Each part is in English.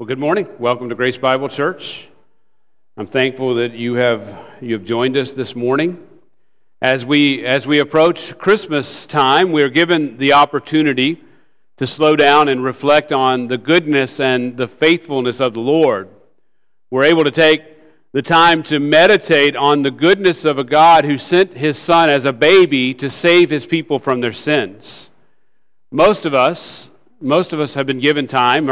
Well, good morning. Welcome to Grace Bible Church. I'm thankful that you have joined us this morning. As we approach Christmas time, we are given the opportunity to slow down and reflect on the goodness and the faithfulness of the Lord. We're able to take the time to meditate on the goodness of a God who sent His Son as a baby to save His people from their sins. Most of us have been given time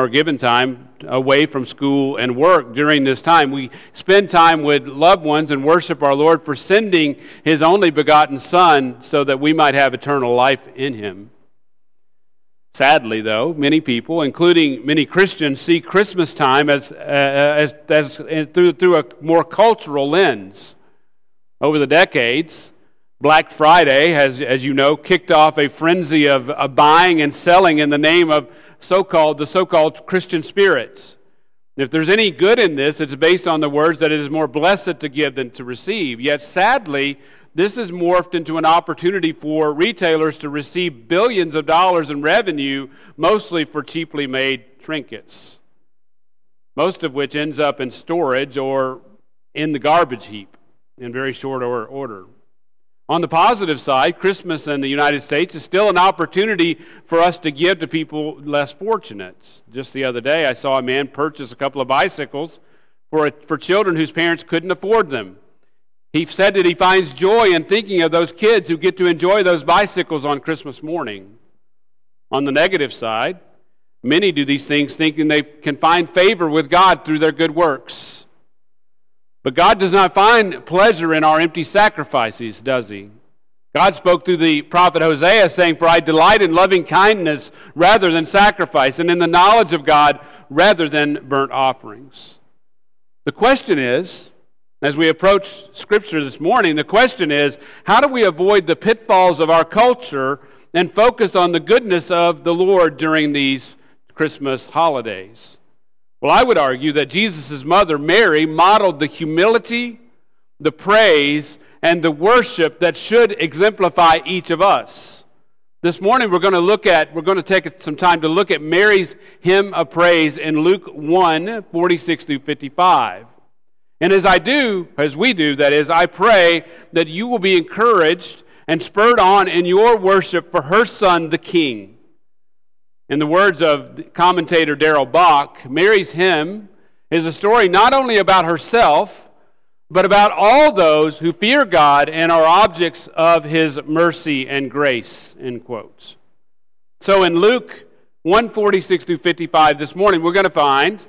away from school and work during this time. We spend time with loved ones and worship our Lord for sending His only begotten Son so that we might have eternal life in Him. Sadly, though, many people, including many Christians, see Christmas time through a more cultural lens. Over the decades, Black Friday has, as you know, kicked off a frenzy of buying and selling in the name of the so-called Christian spirits. And if there's any good in this, it's based on the words that it is more blessed to give than to receive. Yet, sadly, this has morphed into an opportunity for retailers to receive billions of dollars in revenue, mostly for cheaply made trinkets, most of which ends up in storage or in the garbage heap in very short order. On the positive side, Christmas in the United States is still an opportunity for us to give to people less fortunate. Just the other day, I saw a man purchase a couple of bicycles for children whose parents couldn't afford them. He said that he finds joy in thinking of those kids who get to enjoy those bicycles on Christmas morning. On the negative side, many do these things thinking they can find favor with God through their good works. But God does not find pleasure in our empty sacrifices, does He? God spoke through the prophet Hosea, saying, "For I delight in loving kindness rather than sacrifice, and in the knowledge of God rather than burnt offerings." The question is, as we approach Scripture this morning, the question is, how do we avoid the pitfalls of our culture and focus on the goodness of the Lord during these Christmas holidays? Well, I would argue that Jesus' mother, Mary, modeled the humility, the praise, and the worship that should exemplify each of us. This morning we're going to take some time to look at Mary's hymn of praise in Luke 1, 46 through 55. And as we do, I pray that you will be encouraged and spurred on in your worship for her Son, the King. In the words of commentator Daryl Bach, Mary's hymn is a story not only about herself, but about all those who fear God and are objects of His mercy and grace, end quotes. So in Luke 1:46 through 55 this morning, we're going to find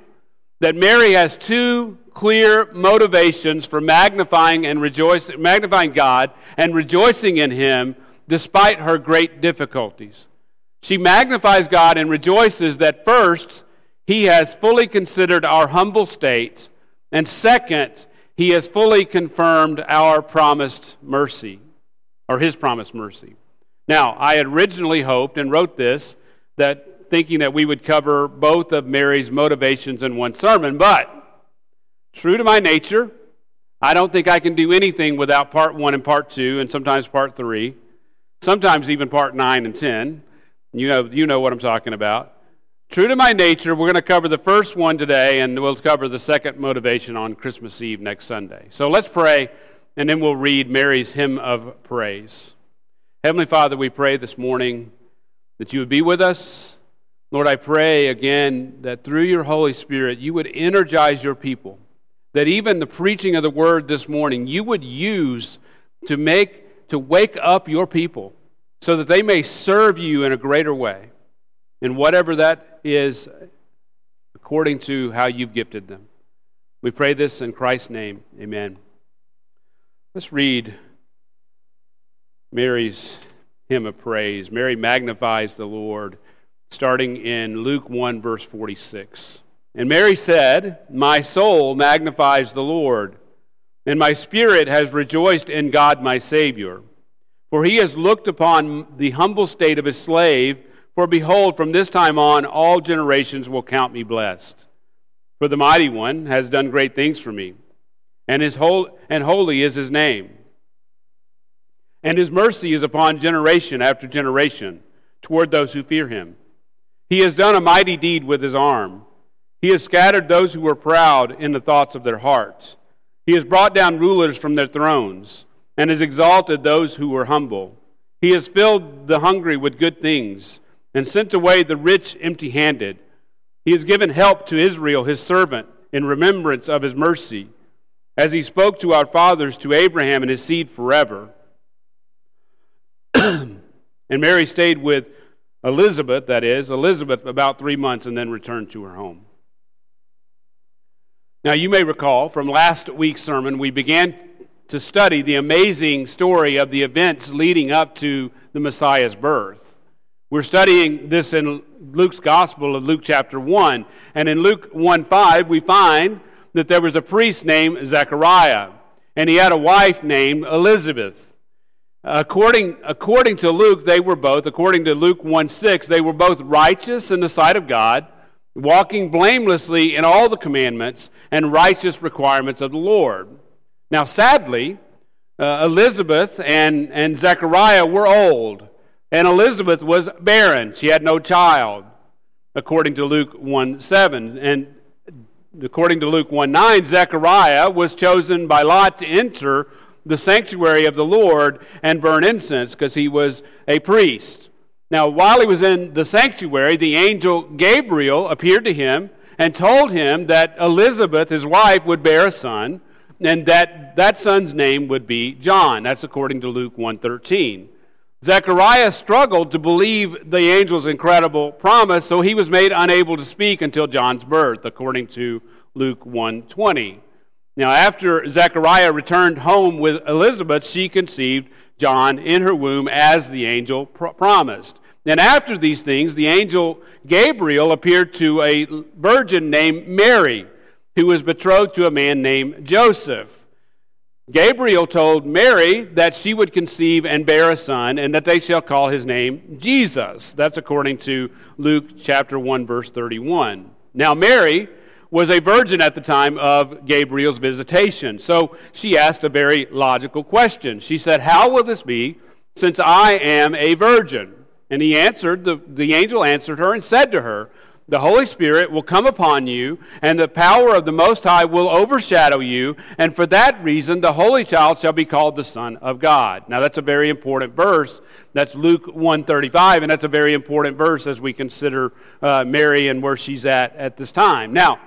that Mary has two clear motivations for magnifying God and rejoicing in Him despite her great difficulties. She magnifies God and rejoices that first, He has fully considered our humble state, and second, He has fully confirmed His promised mercy. Now, I had originally hoped and wrote this, thinking that we would cover both of Mary's motivations in one sermon, but true to my nature, I don't think I can do anything without part 1 and part 2, and sometimes part 3, sometimes even part 9 and 10. You know what I'm talking about. True to my nature, we're going to cover the first one today, and we'll cover the second motivation on Christmas Eve next Sunday. So let's pray, and then we'll read Mary's hymn of praise. Heavenly Father, we pray this morning that You would be with us. Lord, I pray again that through Your Holy Spirit, You would energize Your people, that even the preaching of the Word this morning, You would use to wake up Your people, so that they may serve You in a greater way, in whatever that is, according to how You've gifted them. We pray this in Christ's name. Amen. Let's read Mary's hymn of praise. Mary magnifies the Lord, starting in Luke 1, verse 46. And Mary said, "My soul magnifies the Lord, and my spirit has rejoiced in God my Savior. For He has looked upon the humble state of His slave, for behold, from this time on all generations will count me blessed. For the Mighty One has done great things for me, and holy is His name. And His mercy is upon generation after generation toward those who fear Him. He has done a mighty deed with His arm. He has scattered those who were proud in the thoughts of their hearts. He has brought down rulers from their thrones and has exalted those who were humble. He has filled the hungry with good things and sent away the rich empty-handed. He has given help to Israel, his servant, in remembrance of his mercy, as he spoke to our fathers, to Abraham and his seed forever. And Mary stayed with Elizabeth, that is, Elizabeth, about 3 months and then returned to her home. Now, you may recall from last week's sermon, we began to study the amazing story of the events leading up to the Messiah's birth. We're studying this in Luke's Gospel of Luke chapter 1. And in Luke 1:5, we find that there was a priest named Zechariah, and he had a wife named Elizabeth. According to Luke, they were both, according to Luke 1:6, they were both righteous in the sight of God, walking blamelessly in all the commandments and righteous requirements of the Lord. Now, sadly, Elizabeth and Zechariah were old, and Elizabeth was barren. She had no child, according to Luke 1:7. And according to Luke 1:9, Zechariah was chosen by lot to enter the sanctuary of the Lord and burn incense, because he was a priest. Now, while he was in the sanctuary, the angel Gabriel appeared to him and told him that Elizabeth, his wife, would bear a son, and that son's name would be John. That's according to Luke 1:13. Zechariah struggled to believe the angel's incredible promise, so he was made unable to speak until John's birth, according to Luke 1:20. Now, after Zechariah returned home with Elizabeth, she conceived John in her womb as the angel promised. And after these things, the angel Gabriel appeared to a virgin named Mary, who was betrothed to a man named Joseph. Gabriel told Mary that she would conceive and bear a son, and that they shall call his name Jesus. That's according to Luke chapter 1, verse 31. Now, Mary was a virgin at the time of Gabriel's visitation. So she asked a very logical question. She said, "How will this be, since I am a virgin?" And he answered, the angel answered her and said to her, "The Holy Spirit will come upon you, and the power of the Most High will overshadow you, and for that reason the Holy Child shall be called the Son of God." Now, that's a very important verse. That's Luke 1:35, and that's a very important verse as we consider Mary and where she's at this time. Now,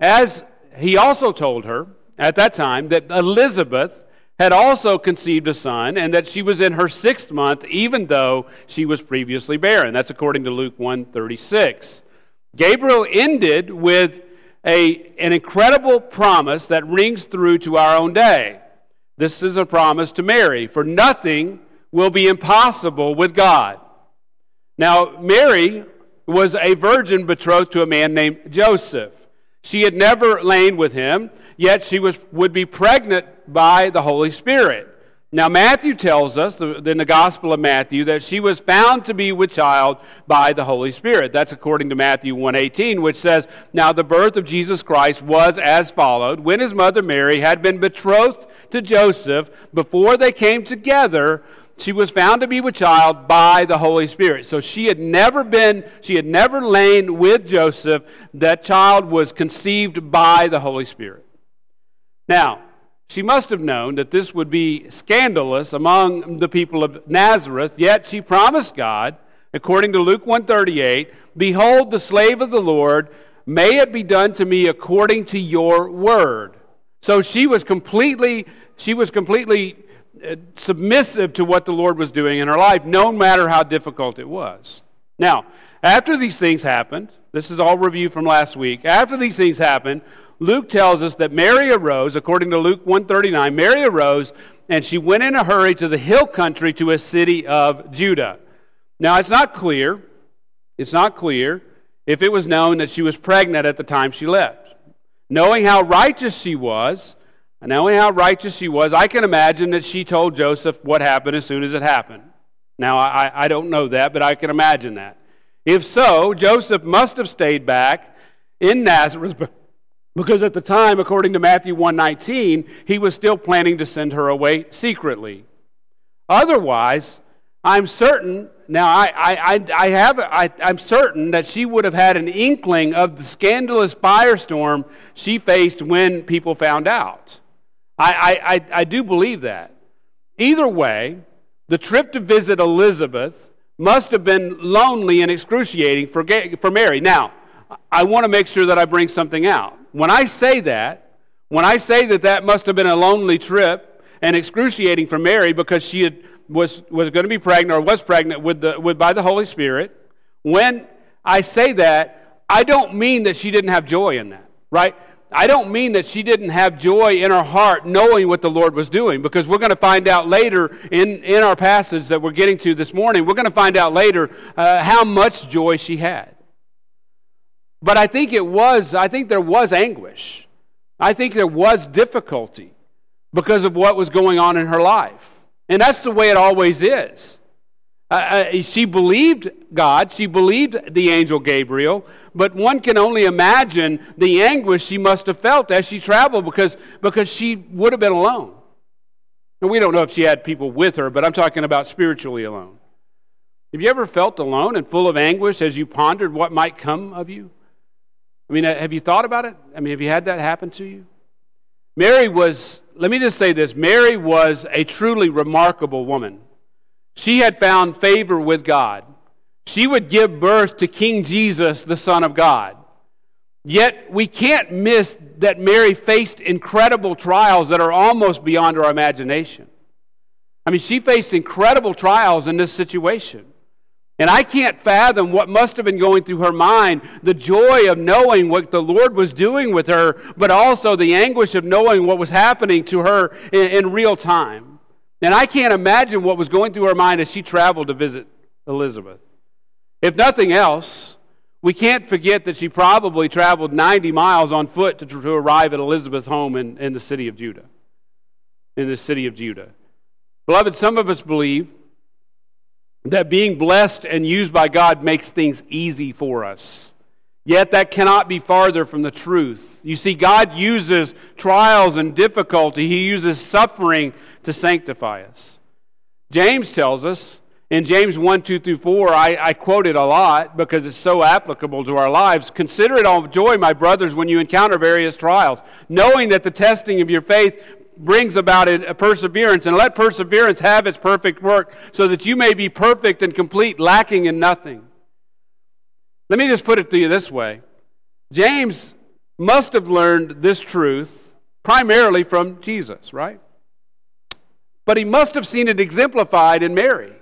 as he also told her at that time that Elizabeth had also conceived a son, and that she was in her 6th month, even though she was previously barren. That's according to Luke 1:36. Gabriel ended with an incredible promise that rings through to our own day. This is a promise to Mary, for nothing will be impossible with God. Now, Mary was a virgin betrothed to a man named Joseph. She had never lain with him, yet she would be pregnant by the Holy Spirit. Now, Matthew tells us in the Gospel of Matthew that she was found to be with child by the Holy Spirit. That's according to Matthew 1:18, which says, "Now the birth of Jesus Christ was as followed. When his mother Mary had been betrothed to Joseph, before they came together, she was found to be with child by the Holy Spirit." So she had never lain with Joseph. That child was conceived by the Holy Spirit. Now, she must have known that this would be scandalous among the people of Nazareth, yet she promised God, according to Luke 1:38, "Behold, the slave of the Lord, may it be done to me according to your word." So she was completely submissive to what the Lord was doing in her life, no matter how difficult it was. Now, after these things happened, this is all review from last week. After these things happened, Luke tells us that Mary arose, according to Luke 1:39, Mary arose, and she went in a hurry to the hill country, to a city of Judah. Now, it's not clear if it was known that she was pregnant at the time she left. Knowing how righteous she was, I can imagine that she told Joseph what happened as soon as it happened. Now, I don't know that, but I can imagine that. If so, Joseph must have stayed back in Nazareth, because at the time, according to Matthew 1:19, he was still planning to send her away secretly. Otherwise, I'm certain, now I'm certain that she would have had an inkling of the scandalous firestorm she faced when people found out. I do believe that. Either way, the trip to visit Elizabeth must have been lonely and excruciating for Mary. Now, I want to make sure that I bring something out. When I say that that must have been a lonely trip and excruciating for Mary because she was going to be pregnant or was pregnant by the Holy Spirit, when I say that, I don't mean that she didn't have joy in that, right? I don't mean that she didn't have joy in her heart knowing what the Lord was doing, because we're going to find out later in our passage that we're getting to this morning, we're going to find out later how much joy she had. But I think there was anguish. I think there was difficulty because of what was going on in her life. And that's the way it always is. She believed God. She believed the angel Gabriel. But one can only imagine the anguish she must have felt as she traveled because she would have been alone. And we don't know if she had people with her, but I'm talking about spiritually alone. Have you ever felt alone and full of anguish as you pondered what might come of you? I mean, have you thought about it? I mean, have you had that happen to you? Mary was a truly remarkable woman. She had found favor with God. She would give birth to King Jesus, the Son of God. Yet, we can't miss that Mary faced incredible trials that are almost beyond our imagination. I mean, she faced incredible trials in this situation. And I can't fathom what must have been going through her mind, the joy of knowing what the Lord was doing with her, but also the anguish of knowing what was happening to her in real time. And I can't imagine what was going through her mind as she traveled to visit Elizabeth. If nothing else, we can't forget that she probably traveled 90 miles on foot to arrive at Elizabeth's home in the city of Judah. Beloved, some of us believe that being blessed and used by God makes things easy for us. Yet that cannot be farther from the truth. You see, God uses trials and difficulty. He uses suffering to sanctify us. James tells us, in James 1, 2 through 4, I quote it a lot because it's so applicable to our lives. Consider it all joy, my brothers, when you encounter various trials, knowing that the testing of your faith brings about a perseverance, and let perseverance have its perfect work, so that you may be perfect and complete, lacking in nothing. Let me just put it to you this way. James must have learned this truth primarily from Jesus, right? But he must have seen it exemplified in Mary.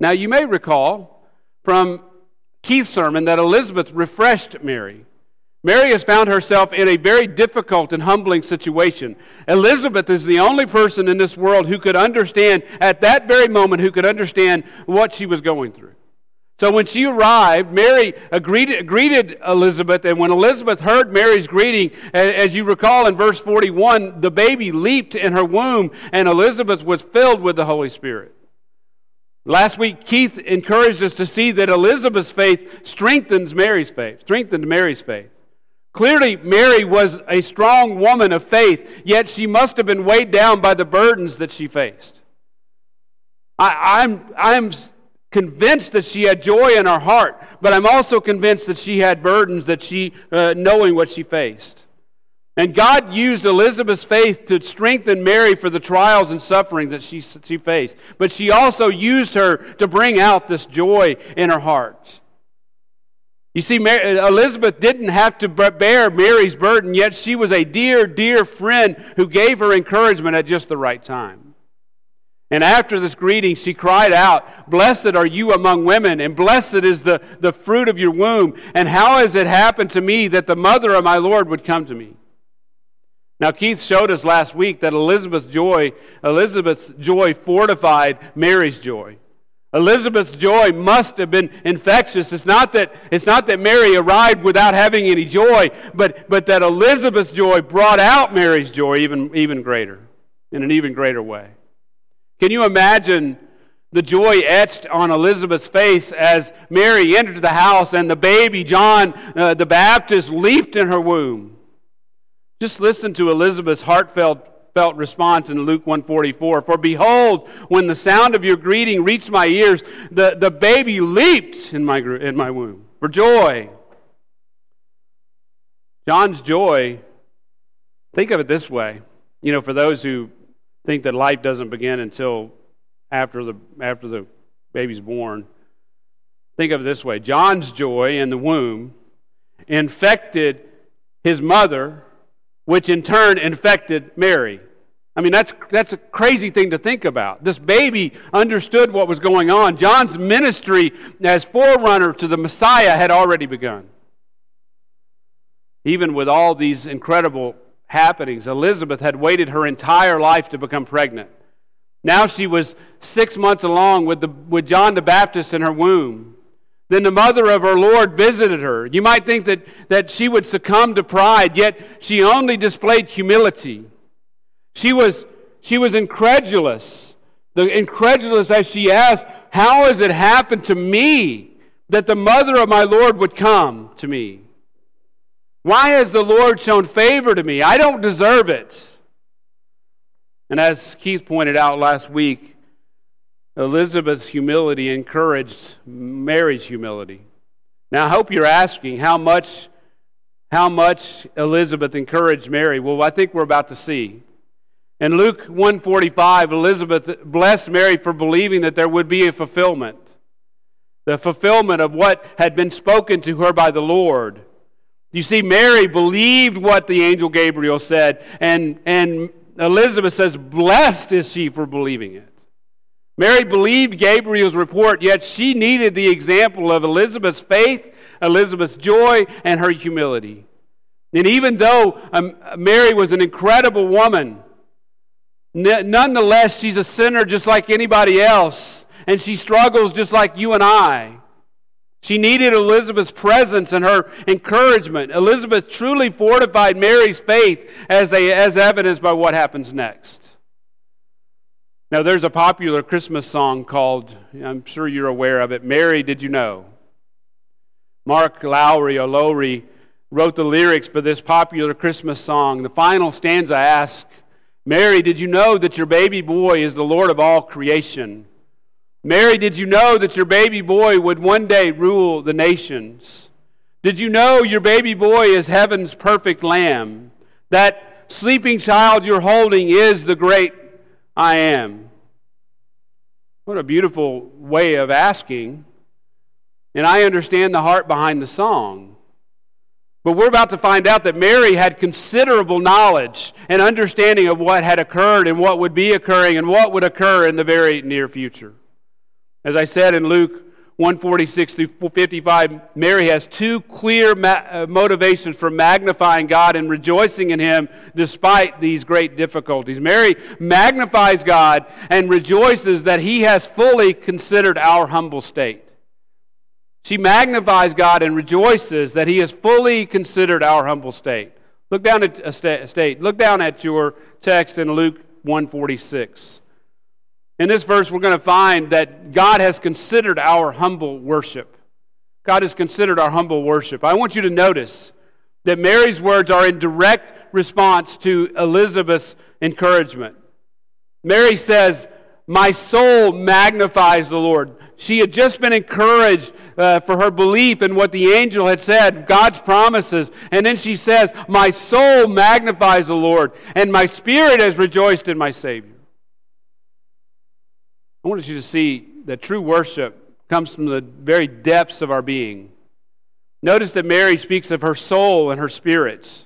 Now, you may recall from Keith's sermon that Elizabeth refreshed Mary. Mary has found herself in a very difficult and humbling situation. Elizabeth is the only person in this world who could understand, at that very moment, what she was going through. So when she arrived, Mary greeted Elizabeth, and when Elizabeth heard Mary's greeting, as you recall in verse 41, the baby leaped in her womb, and Elizabeth was filled with the Holy Spirit. Last week, Keith encouraged us to see that Elizabeth's faith strengthened Mary's faith. Clearly, Mary was a strong woman of faith, yet she must have been weighed down by the burdens that she faced. I'm convinced that she had joy in her heart, but I'm also convinced that she had burdens that she, knowing what she faced. And God used Elizabeth's faith to strengthen Mary for the trials and suffering that she faced. But she also used her to bring out this joy in her heart. You see, Elizabeth didn't have to bear Mary's burden, yet she was a dear, dear friend who gave her encouragement at just the right time. And after this greeting, she cried out, "Blessed are you among women, and blessed is the fruit of your womb. And how has it happened to me that the mother of my Lord would come to me?" Now, Keith showed us last week that Elizabeth's joy fortified Mary's joy. Elizabeth's joy must have been infectious. It's not that Mary arrived without having any joy, but that Elizabeth's joy brought out Mary's joy even greater, in an even greater way. Can you imagine the joy etched on Elizabeth's face as Mary entered the house and the baby John the Baptist leaped in her womb? Just listen to Elizabeth's heartfelt heartfelt response in Luke 1:44. For behold, when the sound of your greeting reached my ears, the baby leaped in my womb for joy. John's joy, think of it this way. You know, for those who think that life doesn't begin until after the baby's born, think of it this way. John's joy in the womb infected his mother, which in turn infected Mary. I mean, that's a crazy thing to think about. This baby understood what was going on. John's ministry as forerunner to the Messiah had already begun. Even with all these incredible happenings, Elizabeth had waited her entire life to become pregnant. Now she was 6 months along with John the Baptist in her womb. Then the mother of our Lord visited her. You might think that she would succumb to pride, yet she only displayed humility. She was incredulous. The incredulous as she asked, "How has it happened to me that the mother of my Lord would come to me? Why has the Lord shown favor to me? I don't deserve it." And as Keith pointed out last week, Elizabeth's humility encouraged Mary's humility. Now, I hope you're asking how much Elizabeth encouraged Mary. Well, I think we're about to see. In Luke 1:45, Elizabeth blessed Mary for believing that there would be a fulfillment. The fulfillment of what had been spoken to her by the Lord. You see, Mary believed what the angel Gabriel said, and Elizabeth says, blessed is she for believing it. Mary believed Gabriel's report, yet she needed the example of Elizabeth's faith, Elizabeth's joy, and her humility. And even though Mary was an incredible woman, nonetheless, she's a sinner just like anybody else, and she struggles just like you and I. She needed Elizabeth's presence and her encouragement. Elizabeth truly fortified Mary's faith as evidenced by what happens next. Now, there's a popular Christmas song called, I'm sure you're aware of it, Mary, Did You Know? Mark Lowry wrote the lyrics for this popular Christmas song. The final stanza asks, Mary, did you know that your baby boy is the Lord of all creation? Mary, did you know that your baby boy would one day rule the nations? Did you know your baby boy is heaven's perfect lamb? That sleeping child you're holding is the great I am. What a beautiful way of asking. And I understand the heart behind the song. But we're about to find out that Mary had considerable knowledge and understanding of what had occurred and what would be occurring and what would occur in the very near future. As I said in Luke 1:46 through 55, Mary has two clear motivations for magnifying God and rejoicing in Him despite these great difficulties. Mary magnifies God and rejoices that He has fully considered our humble state. She magnifies God and rejoices that He has fully considered our humble state. Look down at your text in Luke 1:46. In this verse, we're going to find that God has considered our humble worship. God has considered our humble worship. I want you to notice that Mary's words are in direct response to Elizabeth's encouragement. Mary says, my soul magnifies the Lord. She had just been encouraged for her belief in what the angel had said, God's promises. And then she says, my soul magnifies the Lord, and my spirit has rejoiced in my Savior. I want you to see that true worship comes from the very depths of our being. Notice that Mary speaks of her soul and her spirits.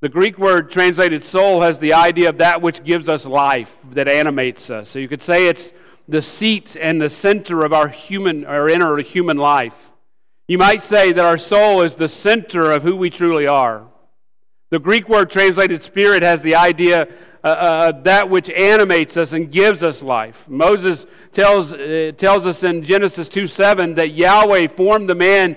The Greek word translated soul has the idea of that which gives us life, that animates us. So you could say it's the seat and the center of our inner human life. You might say that our soul is the center of who we truly are. The Greek word translated spirit has the idea that which animates us and gives us life. Moses tells us in Genesis 2:7 that Yahweh formed the man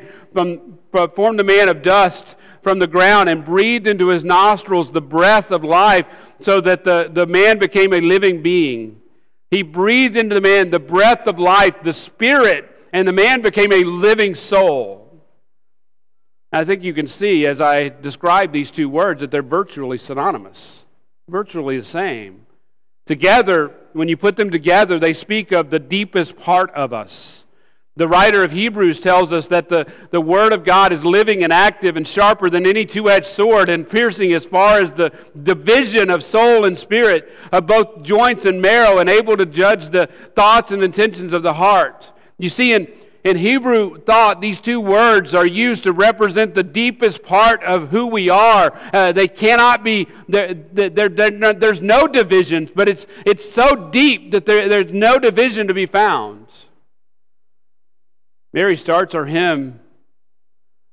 of dust from the ground and breathed into his nostrils the breath of life, so that the man became a living being. He breathed into the man the breath of life, the spirit, and the man became a living soul. I think you can see as I describe these two words that they're virtually synonymous. virtually the same. Together, when you put them together, they speak of the deepest part of us. The writer of Hebrews tells us that the Word of God is living and active and sharper than any two-edged sword and piercing as far as the division of soul and spirit, of both joints and marrow, and able to judge the thoughts and intentions of the heart. You see, in Hebrew thought, these two words are used to represent the deepest part of who we are. They cannot be, there's no division, but it's so deep that there's no division to be found. Mary starts our hymn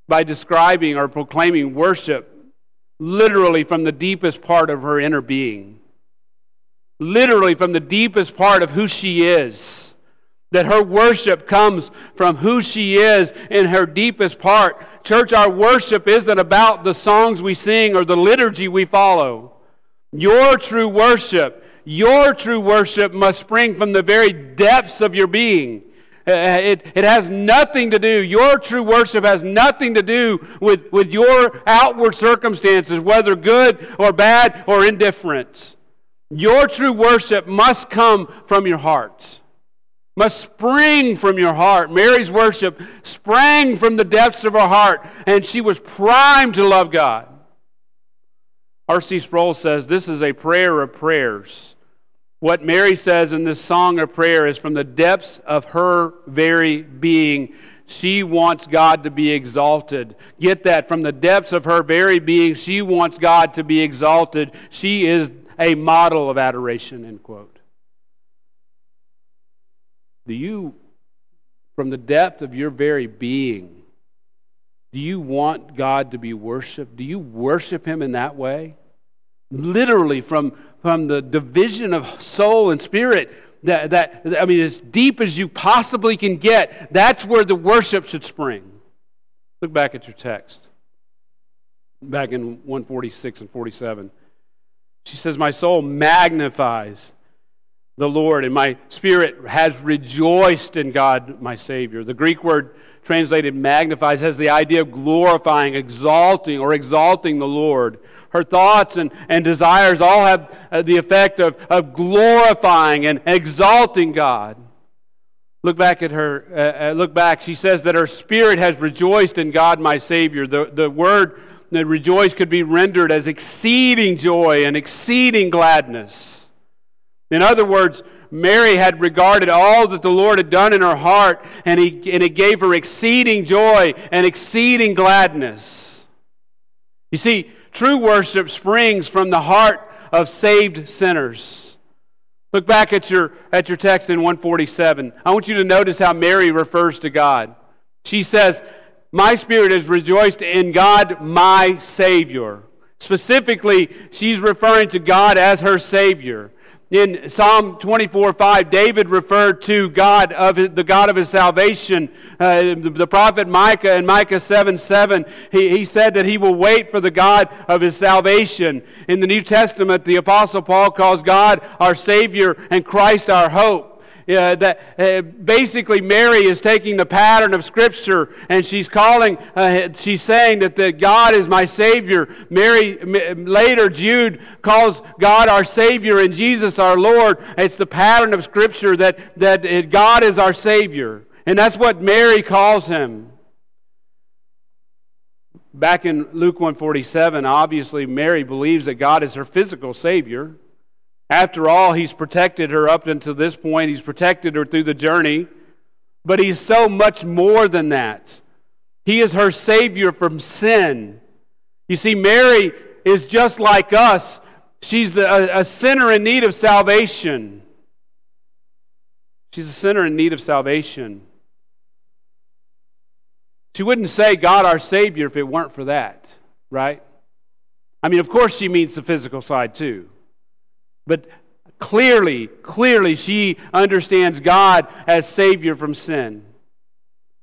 by describing or proclaiming worship literally from the deepest part of her inner being. Literally from the deepest part of who she is. That her worship comes from who she is in her deepest part. Church, our worship isn't about the songs we sing or the liturgy we follow. Your true worship must spring from the very depths of your being. It has nothing to do, your true worship has nothing to do with your outward circumstances, whether good or bad or indifferent. Your true worship must come from your heart, must spring from your heart. Mary's worship sprang from the depths of her heart, and she was primed to love God. R.C. Sproul says, this is a prayer of prayers. What Mary says in this song of prayer is from the depths of her very being. She wants God to be exalted. Get that, from the depths of her very being, she wants God to be exalted. She is a model of adoration, end quote. Do you, from the depth of your very being, do you want God to be worshipped? Do you worship Him in that way? Literally from the division of soul and spirit, that as deep as you possibly can get, that's where the worship should spring. Look back at your text, back in 146 and 47. She says, "My soul magnifies the Lord, and my spirit has rejoiced in God, my Savior." The Greek word translated magnifies has the idea of glorifying, exalting the Lord. Her thoughts and desires all have the effect of glorifying and exalting God. Look back at her. She says that her spirit has rejoiced in God, my Savior. The word that rejoice could be rendered as exceeding joy and exceeding gladness. In other words, Mary had regarded all that the Lord had done in her heart, and it gave her exceeding joy and exceeding gladness. You see, true worship springs from the heart of saved sinners. Look back at your text in 147. I want you to notice how Mary refers to God. She says, "My spirit is rejoiced in God, my Savior." Specifically, she's referring to God as her Savior. In Psalm 24:5, David referred to God the God of his salvation. The prophet Micah in Micah 7:7, he said that he will wait for the God of his salvation. In the New Testament, the Apostle Paul calls God our Savior and Christ our hope. Basically, Mary is taking the pattern of Scripture, and she's saying that God is my Savior. Later, Jude calls God our Savior and Jesus our Lord. It's the pattern of Scripture that God is our Savior, and that's what Mary calls Him. Back in Luke 1:47, obviously, Mary believes that God is her physical Savior. After all, He's protected her up until this point. He's protected her through the journey. But He's so much more than that. He is her Savior from sin. You see, Mary is just like us. She's a sinner in need of salvation. She's a sinner in need of salvation. She wouldn't say, "God, our Savior," if it weren't for that, right? I mean, of course she means the physical side too. But clearly she understands God as Savior from sin.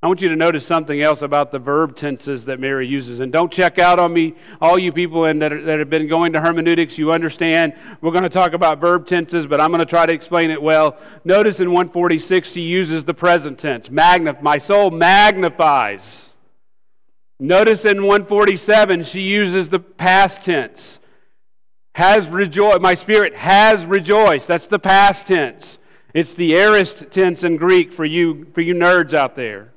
I want you to notice something else about the verb tenses that Mary uses. And don't check out on me, all you people that have been going to hermeneutics, you understand. We're going to talk about verb tenses, but I'm going to try to explain it well. Notice in 146 she uses the present tense. My soul magnifies. Notice in 147 she uses the past tense. has rejoiced. My spirit has rejoiced. That's the past tense. It's the aorist tense in Greek for you nerds out there.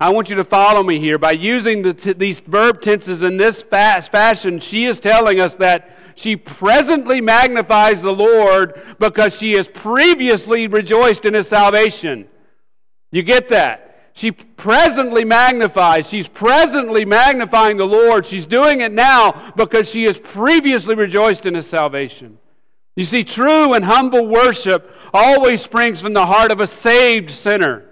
I want you to follow me here. By using these verb tenses in this fashion, she is telling us that she presently magnifies the Lord because she has previously rejoiced in his salvation. You get that? She presently magnifies. She's presently magnifying the Lord. She's doing it now because she has previously rejoiced in his salvation. You see, true and humble worship always springs from the heart of a saved sinner.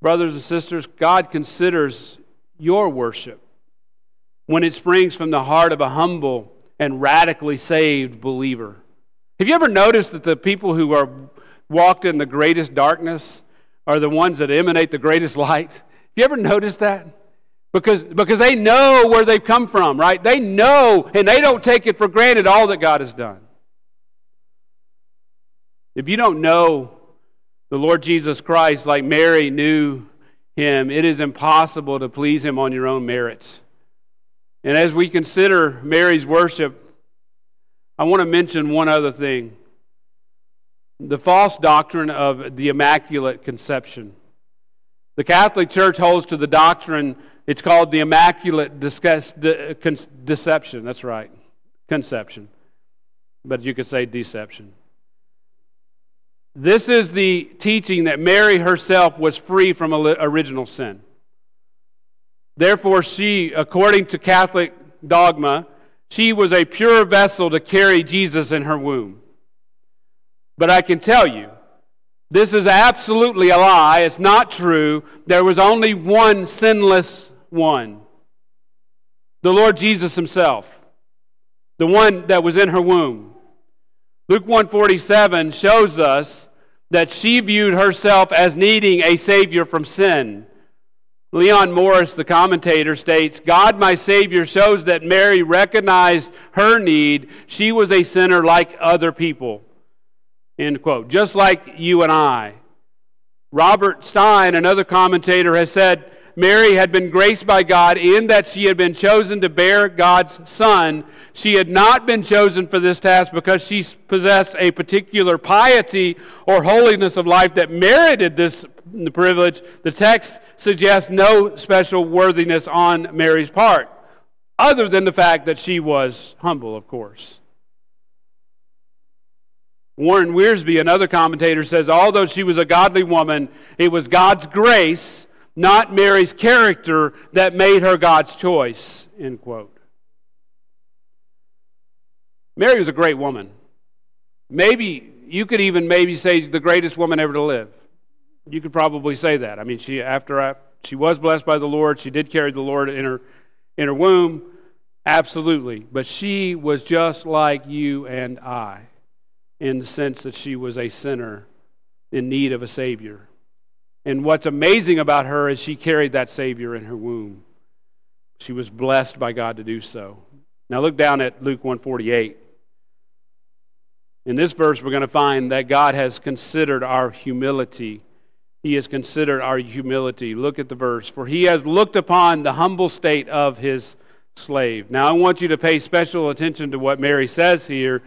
Brothers and sisters, God considers your worship when it springs from the heart of a humble and radically saved believer. Have you ever noticed that the people who are walked in the greatest darkness are the ones that emanate the greatest light? Have you ever noticed that? Because they know where they've come from, right? They know, and they don't take it for granted all that God has done. If you don't know the Lord Jesus Christ, like Mary knew him, it is impossible to please him on your own merits. And as we consider Mary's worship, I want to mention one other thing: the false doctrine of the Immaculate Conception. The Catholic Church holds to the doctrine, it's called the Immaculate Deception. That's right, Conception. But you could say deception. This is the teaching that Mary herself was free from original sin. Therefore, she, according to Catholic dogma, she was a pure vessel to carry Jesus in her womb. But I can tell you, this is absolutely a lie. It's not true. There was only one sinless one, the Lord Jesus himself, the one that was in her womb. Luke 1:47 shows us that she viewed herself as needing a Savior from sin. Leon Morris, the commentator, states, "God, my Savior, shows that Mary recognized her need. She was a sinner like other people." End quote. Just like you and I. Robert Stein, another commentator, has said, Mary had been graced by God in that she had been chosen to bear God's Son. She had not been chosen for this task because she possessed a particular piety or holiness of life that merited this privilege. The text suggests no special worthiness on Mary's part, other than the fact that she was humble, of course. Warren Wiersbe, another commentator, says, although she was a godly woman, it was God's grace, not Mary's character, that made her God's choice, end quote. Mary was a great woman. Maybe, you could even maybe say the greatest woman ever to live. You could probably say that. I mean, she was blessed by the Lord. She did carry the Lord in her womb, absolutely. But she was just like you and I in the sense that she was a sinner in need of a Savior. And what's amazing about her is she carried that Savior in her womb. She was blessed by God to do so. Now look down at Luke 1:48. In this verse we're going to find that God has considered our humility. He has considered our humility. Look at the verse. For he has looked upon the humble state of his slave. Now I want you to pay special attention to what Mary says here.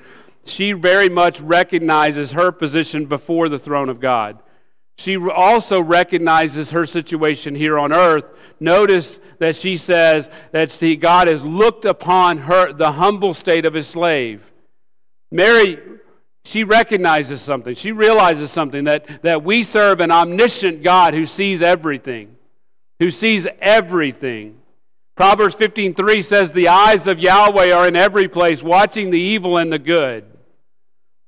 She very much recognizes her position before the throne of God. She also recognizes her situation here on earth. Notice that she says that God has looked upon her, the humble state of his slave. Mary, she recognizes something. She realizes something, that we serve an omniscient God who sees everything. Who sees everything. Proverbs 15:3 says, the eyes of Yahweh are in every place, watching the evil and the good.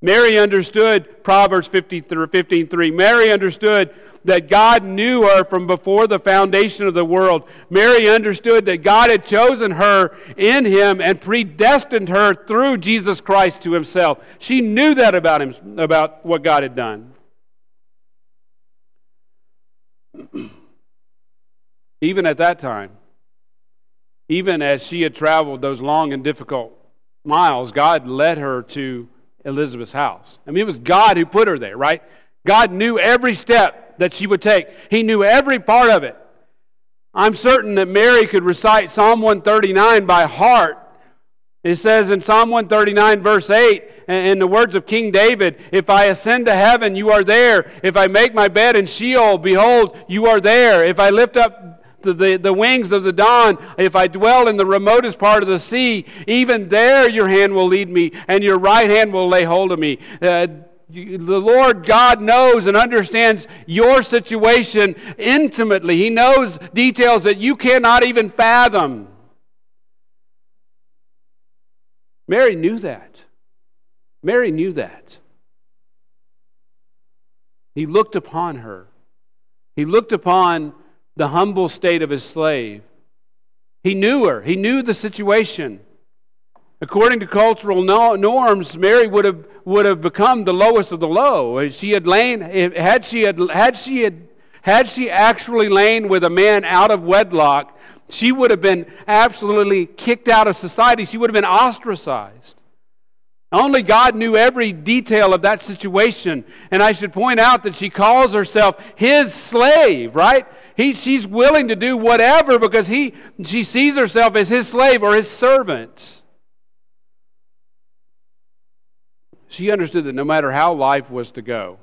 Mary understood Proverbs 15:3. Mary understood that God knew her from before the foundation of the world. Mary understood that God had chosen her in him and predestined her through Jesus Christ to himself. She knew that about him, about what God had done. Even at that time, even as she had traveled those long and difficult miles, God led her to Elizabeth's house. I mean, it was God who put her there, right? God knew every step that she would take. He knew every part of it. I'm certain that Mary could recite Psalm 139 by heart It says in Psalm 139 verse 8, in the words of King David, "If I ascend to heaven, you are there. If I make my bed in Sheol, behold, you are there. If I lift up the wings of the dawn, if I dwell in the remotest part of the sea, even there your hand will lead me, and your right hand will lay hold of me." The Lord God knows and understands your situation intimately. He knows details that you cannot even fathom. Mary knew that. Mary knew that. He looked upon her. He looked upon the humble state of his slave. He knew her. He knew the situation. According to cultural norms, Mary would have become the lowest of the low. Had she actually lain with a man out of wedlock, she would have been absolutely kicked out of society. She would have been ostracized. Only God knew every detail of that situation. And I should point out that she calls herself his slave, right? She's willing to do whatever because she sees herself as his slave or his servant. She understood that no matter how life was to go,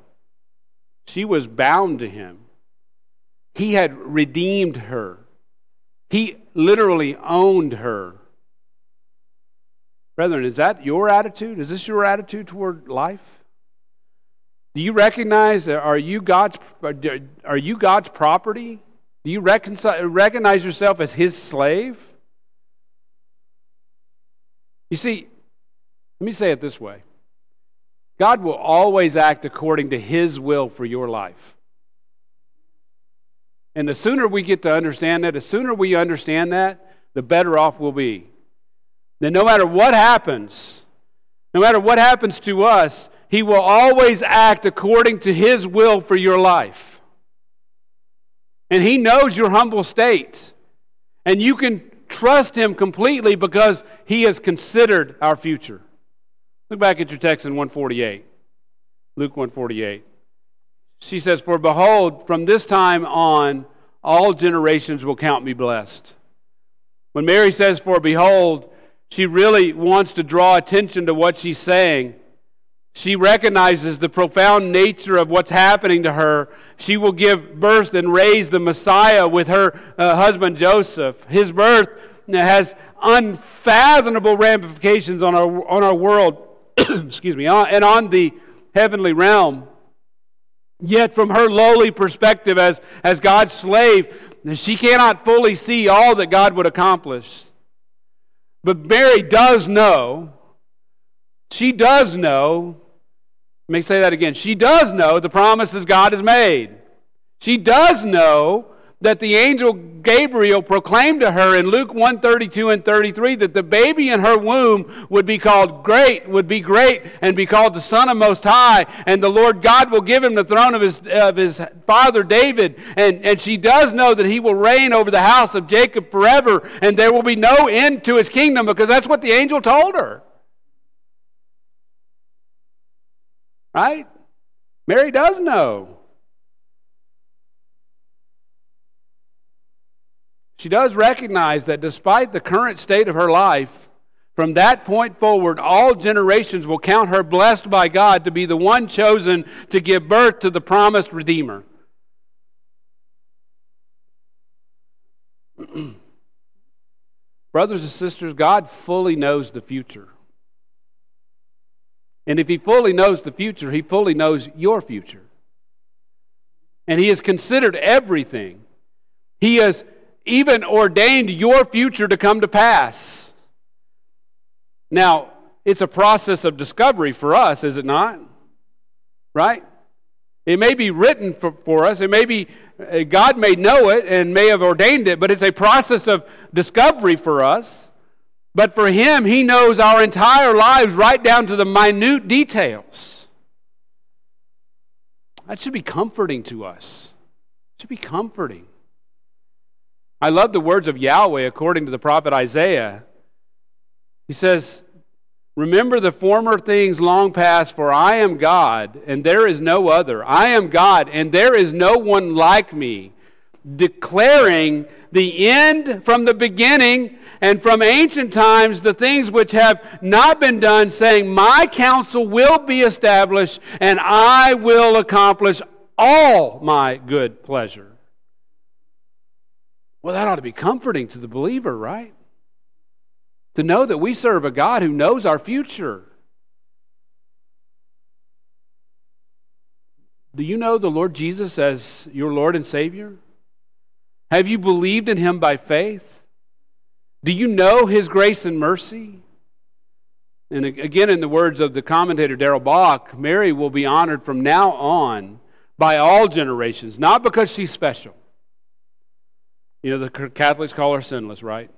she was bound to him. He had redeemed her. He literally owned her. Brethren, is that your attitude? Is this your attitude toward life? Do you recognize that are you God's property? Do you recognize yourself as his slave? You see, let me say it this way. God will always act according to his will for your life. And the sooner we get to understand that, the better off we'll be. That no matter what happens to us, he will always act according to his will for your life. And he knows your humble state. And you can trust him completely because he has considered our future. Look back at your text in 148, Luke 148. She says, "For behold, from this time on, all generations will count me blessed." When Mary says, "For behold," she really wants to draw attention to what she's saying. She recognizes the profound nature of what's happening to her. She will give birth and raise the Messiah with her husband Joseph. His birth has unfathomable ramifications on our world. Excuse me, and on the heavenly realm. Yet from her lowly perspective as God's slave, she cannot fully see all that God would accomplish. But Mary does know, she does know the promises God has made. She does know that the angel Gabriel proclaimed to her in Luke 1:32 and 33 that the baby in her womb would be great, and be called the Son of Most High, and the Lord God will give him the throne of his father David, and she does know that he will reign over the house of Jacob forever, and there will be no end to his kingdom, because that's what the angel told her. Right? Mary does know. She does recognize that despite the current state of her life, from that point forward, all generations will count her blessed by God to be the one chosen to give birth to the promised Redeemer. Brothers and sisters, God fully knows the future. And if he fully knows the future, he fully knows your future. And he has considered everything. He has even ordained your future to come to pass. Now, it's a process of discovery for us, is it not? Right? It may be written for us. It may be God may know it and may have ordained it, but it's a process of discovery for us. But for him, he knows our entire lives right down to the minute details. That should be comforting to us. It should be comforting. I love the words of Yahweh according to the prophet Isaiah. He says, "Remember the former things long past, for I am God, and there is no other. I am God, and there is no one like me, declaring the end from the beginning And from ancient times, the things which have not been done, saying, my counsel will be established, and I will accomplish all my good pleasure. Well, that ought to be comforting to the believer, right? To know that we serve a God who knows our future. Do you know the Lord Jesus as your Lord and Savior? Have you believed in Him by faith? Do you know His grace and mercy? And again, in the words of the commentator Daryl Bach, Mary will be honored from now on by all generations, not because she's special. You know, the Catholics call her sinless, right?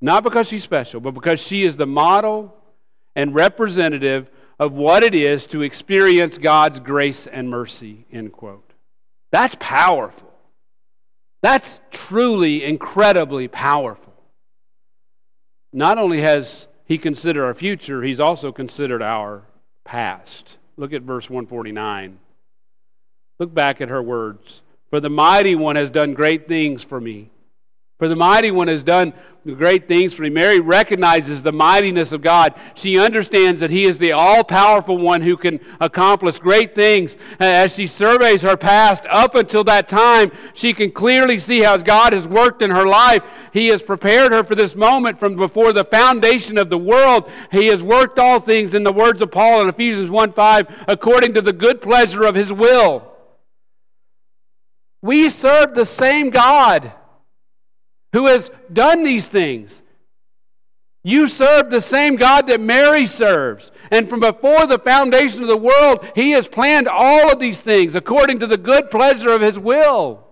Not because she's special, but because she is the model and representative of what it is to experience God's grace and mercy, end quote. That's powerful. That's truly incredibly powerful. Not only has He considered our future, He's also considered our past. Look at verse 149. Look back at her words. For the Mighty One has done great things for me. For the Mighty One has done great things for me. Mary recognizes the mightiness of God. She understands that He is the all-powerful One who can accomplish great things. As she surveys her past up until that time, she can clearly see how God has worked in her life. He has prepared her for this moment from before the foundation of the world. He has worked all things, in the words of Paul in Ephesians 1:5, according to the good pleasure of His will. We serve the same God who has done these things. You serve the same God that Mary serves. And from before the foundation of the world, He has planned all of these things according to the good pleasure of His will.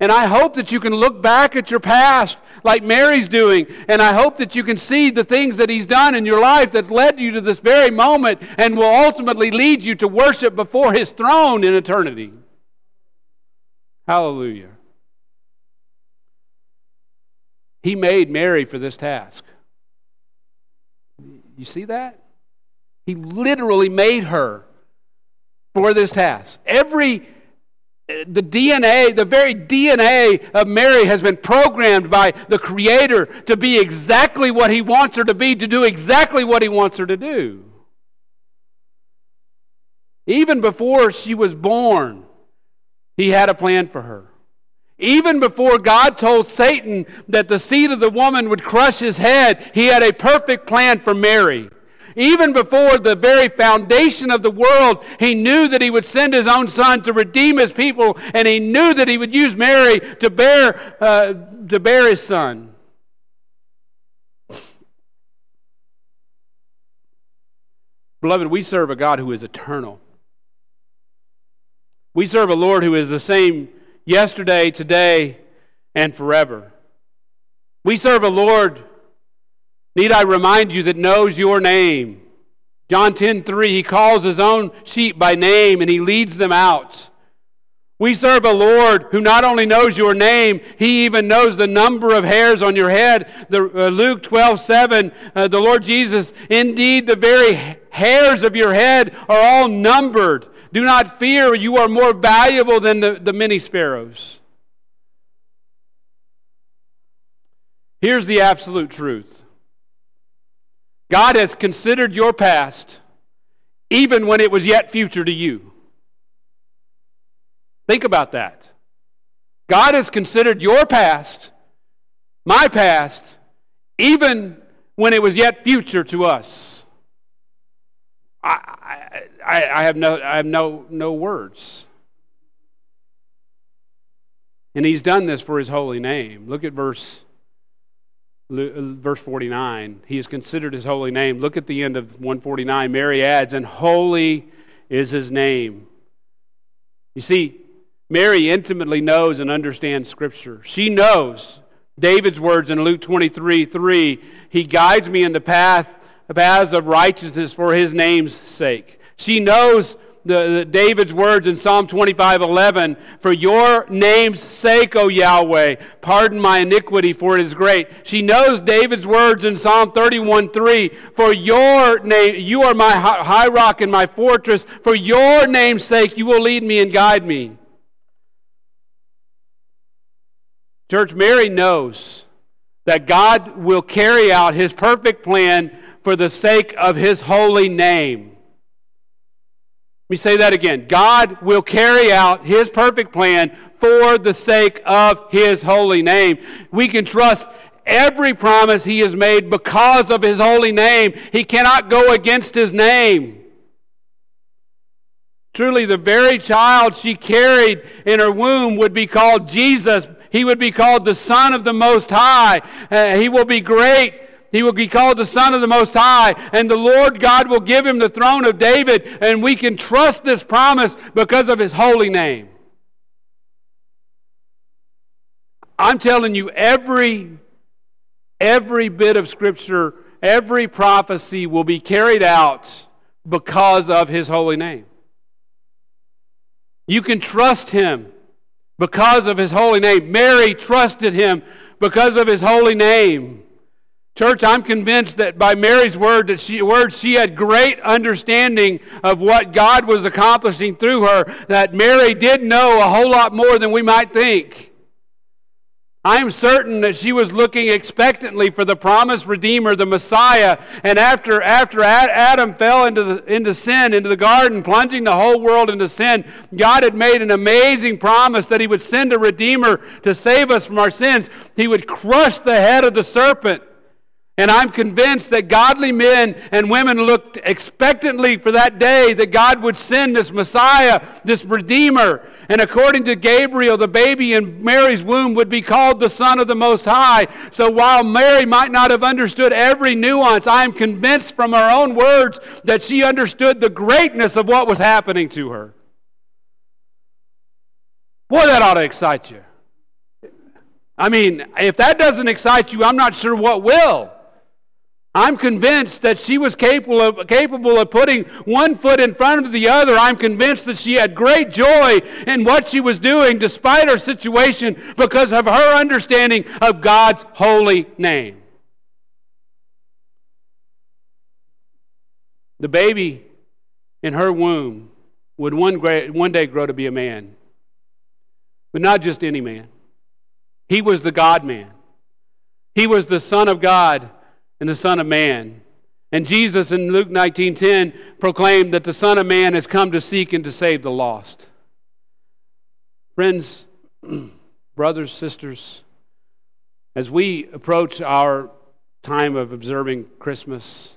And I hope that you can look back at your past like Mary's doing. And I hope that you can see the things that He's done in your life that led you to this very moment and will ultimately lead you to worship before His throne in eternity. Hallelujah. He made Mary for this task. You see that? He literally made her for this task. The very DNA of Mary has been programmed by the Creator to be exactly what He wants her to be, to do exactly what He wants her to do. Even before she was born, He had a plan for her. Even before God told Satan that the seed of the woman would crush his head, He had a perfect plan for Mary. Even before the very foundation of the world, He knew that He would send His own Son to redeem His people, and He knew that He would use Mary to bear His Son. Beloved, we serve a God who is eternal. We serve a Lord who is the same yesterday, today, and forever. We serve a Lord, need I remind you, that knows your name. John 10:3, He calls His own sheep by name and He leads them out. We serve a Lord who not only knows your name, He even knows the number of hairs on your head. Luke 12:7, the Lord Jesus, indeed the very hairs of your head are all numbered. Do not fear, you are more valuable than the many sparrows. Here's the absolute truth. God has considered your past even when it was yet future to you. Think about that. God has considered your past, my past, even when it was yet future to us. I have no words. And He's done this for His holy name. Look at verse 49. He has considered His holy name. Look at the end of 149. Mary adds, and holy is His name. You see, Mary intimately knows and understands Scripture. She knows David's words in Luke 23:3. He guides me in the paths of righteousness for His name's sake. She knows David's words in Psalm 25:11, for your name's sake, O Yahweh, pardon my iniquity, for it is great. She knows David's words in Psalm 31:3, for your name, you are my high rock and my fortress, for your name's sake you will lead me and guide me. Church, Mary knows that God will carry out his perfect plan for the sake of his holy name. Let me say that again. God will carry out his perfect plan for the sake of his holy name. We can trust every promise he has made because of his holy name. He cannot go against his name. Truly, the very child she carried in her womb would be called Jesus. He would be called the Son of the Most High. He will be great. He will be called the Son of the Most High. And the Lord God will give him the throne of David. And we can trust this promise because of his holy name. I'm telling you, every bit of Scripture, every prophecy will be carried out because of his holy name. You can trust him because of his holy name. Mary trusted him because of his holy name. Church, I'm convinced that by Mary's word, she had great understanding of what God was accomplishing through her, that Mary did know a whole lot more than we might think. I am certain that she was looking expectantly for the promised Redeemer, the Messiah. And after Adam fell into sin, into the garden, plunging the whole world into sin, God had made an amazing promise that he would send a Redeemer to save us from our sins. He would crush the head of the serpent. And I'm convinced that godly men and women looked expectantly for that day that God would send this Messiah, this Redeemer. And according to Gabriel, the baby in Mary's womb would be called the Son of the Most High. So while Mary might not have understood every nuance, I am convinced from her own words that she understood the greatness of what was happening to her. Boy, that ought to excite you. I mean, if that doesn't excite you, I'm not sure what will. I'm convinced that she was capable of putting one foot in front of the other. I'm convinced that she had great joy in what she was doing despite her situation because of her understanding of God's holy name. The baby in her womb would one day grow to be a man, but not just any man. He was the God-man. He was the Son of God and the Son of Man. And Jesus in Luke 19:10 proclaimed that the Son of Man has come to seek and to save the lost. Friends, brothers, sisters, as we approach our time of observing Christmas,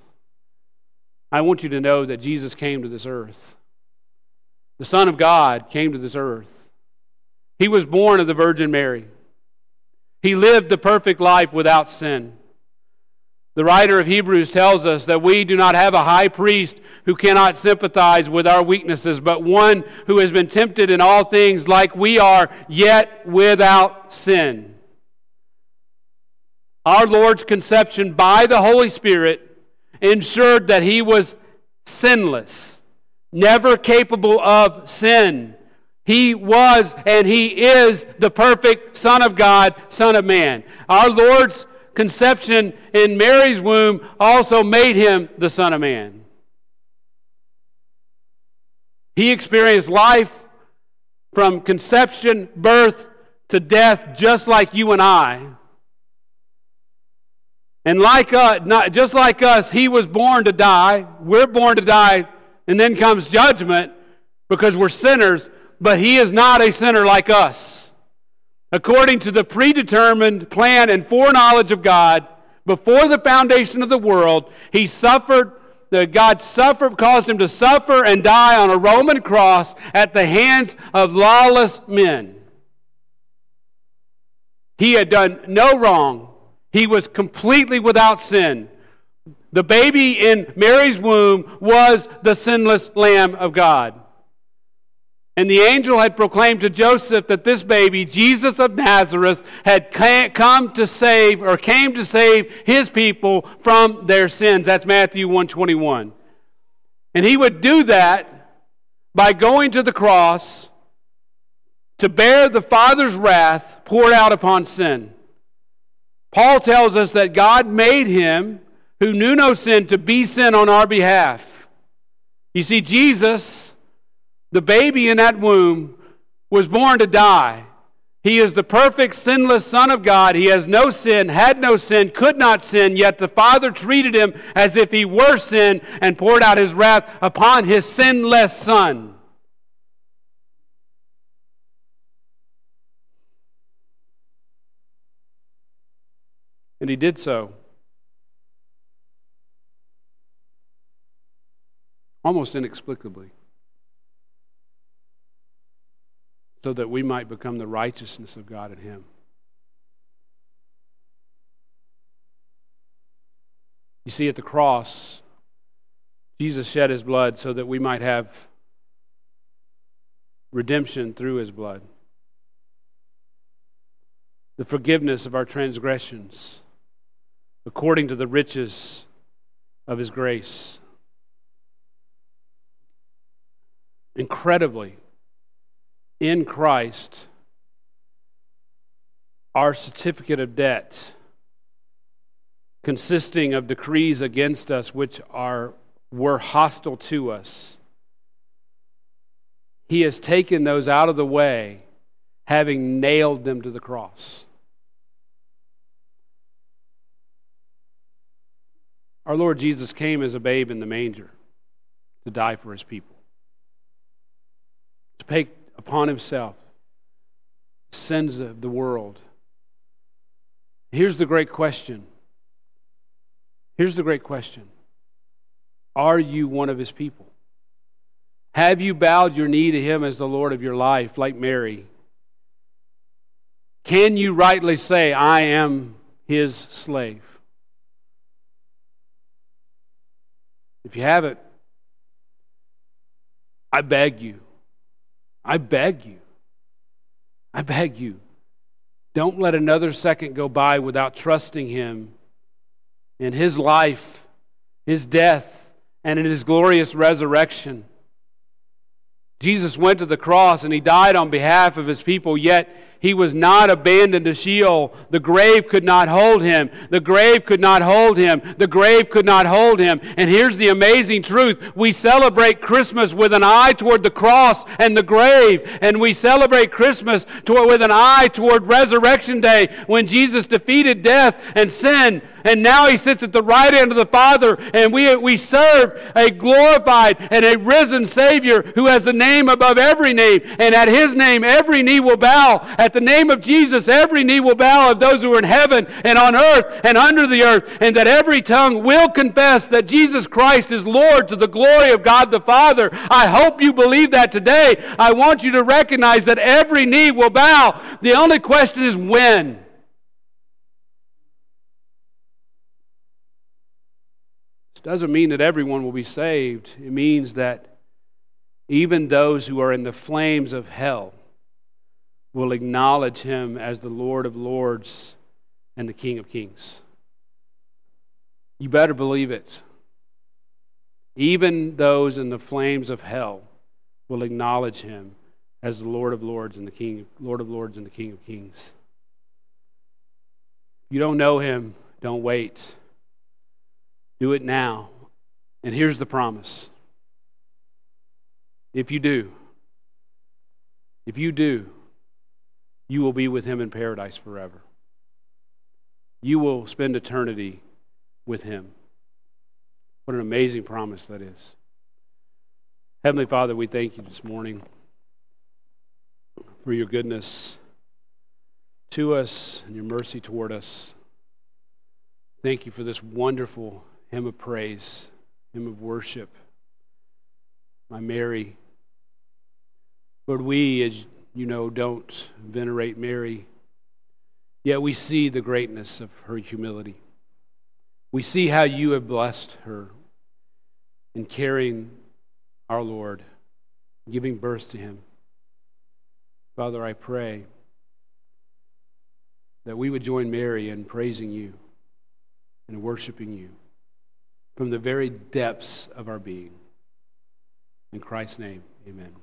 I want you to know that Jesus came to this earth. The Son of God came to this earth. He was born of the Virgin Mary. He lived the perfect life without sin. The writer of Hebrews tells us that we do not have a high priest who cannot sympathize with our weaknesses, but one who has been tempted in all things like we are, yet without sin. Our Lord's conception by the Holy Spirit ensured that he was sinless, never capable of sin. He was and he is the perfect Son of God, Son of Man. Our Lord's conception in Mary's womb also made him the Son of Man. He experienced life from conception, birth, to death, just like you and I. And like us, just like us, he was born to die. We're born to die, and then comes judgment because we're sinners. But he is not a sinner like us. According to the predetermined plan and foreknowledge of God, before the foundation of the world, he suffered, caused him to suffer and die on a Roman cross at the hands of lawless men. He had done no wrong. He was completely without sin. The baby in Mary's womb was the sinless Lamb of God. And the angel had proclaimed to Joseph that this baby, Jesus of Nazareth, had came to save his people from their sins. That's Matthew 1:21. And he would do that by going to the cross to bear the Father's wrath poured out upon sin. Paul tells us that God made him who knew no sin to be sin on our behalf. You see, Jesus, the baby in that womb, was born to die. He is the perfect, sinless Son of God. He has no sin, had no sin, could not sin, yet the Father treated him as if he were sin and poured out his wrath upon his sinless Son. And he did so. Almost inexplicably. So that we might become the righteousness of God in him. You see, at the cross, Jesus shed his blood so that we might have redemption through his blood. The forgiveness of our transgressions according to the riches of his grace. Incredibly, in Christ, our certificate of debt, consisting of decrees against us which were hostile to us, he has taken those out of the way, having nailed them to the cross. Our Lord Jesus came as a babe in the manger to die for his people, to pay upon himself the sins of the world. Here's the great question. Are you one of his people? Have you bowed your knee to him as the Lord of your life, like Mary? Can you rightly say, I am his slave? If you haven't, I beg you. Don't let another second go by without trusting him in his life, his death, and in his glorious resurrection. Jesus went to the cross and he died on behalf of his people, yet he was not abandoned to Sheol. The grave could not hold him. And here's the amazing truth. We celebrate Christmas with an eye toward the cross and the grave. And we celebrate Christmas with an eye toward Resurrection Day, when Jesus defeated death and sin. And now he sits at the right hand of the Father. And we serve a glorified and a risen Savior who has the name above every name. And at his name, every knee will bow. At the name of Jesus, every knee will bow, of those who are in heaven and on earth and under the earth, and that every tongue will confess that Jesus Christ is Lord, to the glory of God the Father. I hope you believe that today. I want you to recognize that every knee will bow. The only question is when. This doesn't mean that everyone will be saved. It means that even those who are in the flames of hell will acknowledge him as the Lord of Lords and the King of Kings. You better believe it. Even those in the flames of hell will acknowledge him as the Lord of Lords and the King, Lord of Lords and the King of Kings. If you don't know him, don't wait. Do it now. And here's the promise. If you do, you will be with him in paradise forever. You will spend eternity with him. What an amazing promise that is. Heavenly Father, we thank you this morning for your goodness to us and your mercy toward us. Thank you for this wonderful hymn of praise, hymn of worship, my Mary. Lord, we, as you know, don't venerate Mary, yet we see the greatness of her humility. We see how you have blessed her in carrying our Lord, giving birth to him. Father, I pray that we would join Mary in praising you and worshiping you from the very depths of our being. In Christ's name, amen.